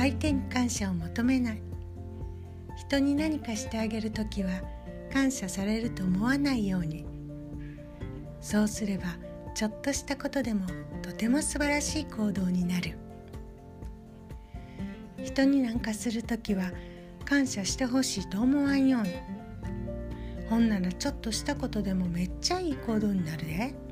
相手に感謝を求めない。人に何かしてあげるときは感謝されると思わないように。そうすればちょっとしたことでもとても素晴らしい行動になる。人に何かするときは感謝してほしいと思わんように。ほんならちょっとしたことでもめっちゃいい行動になるで。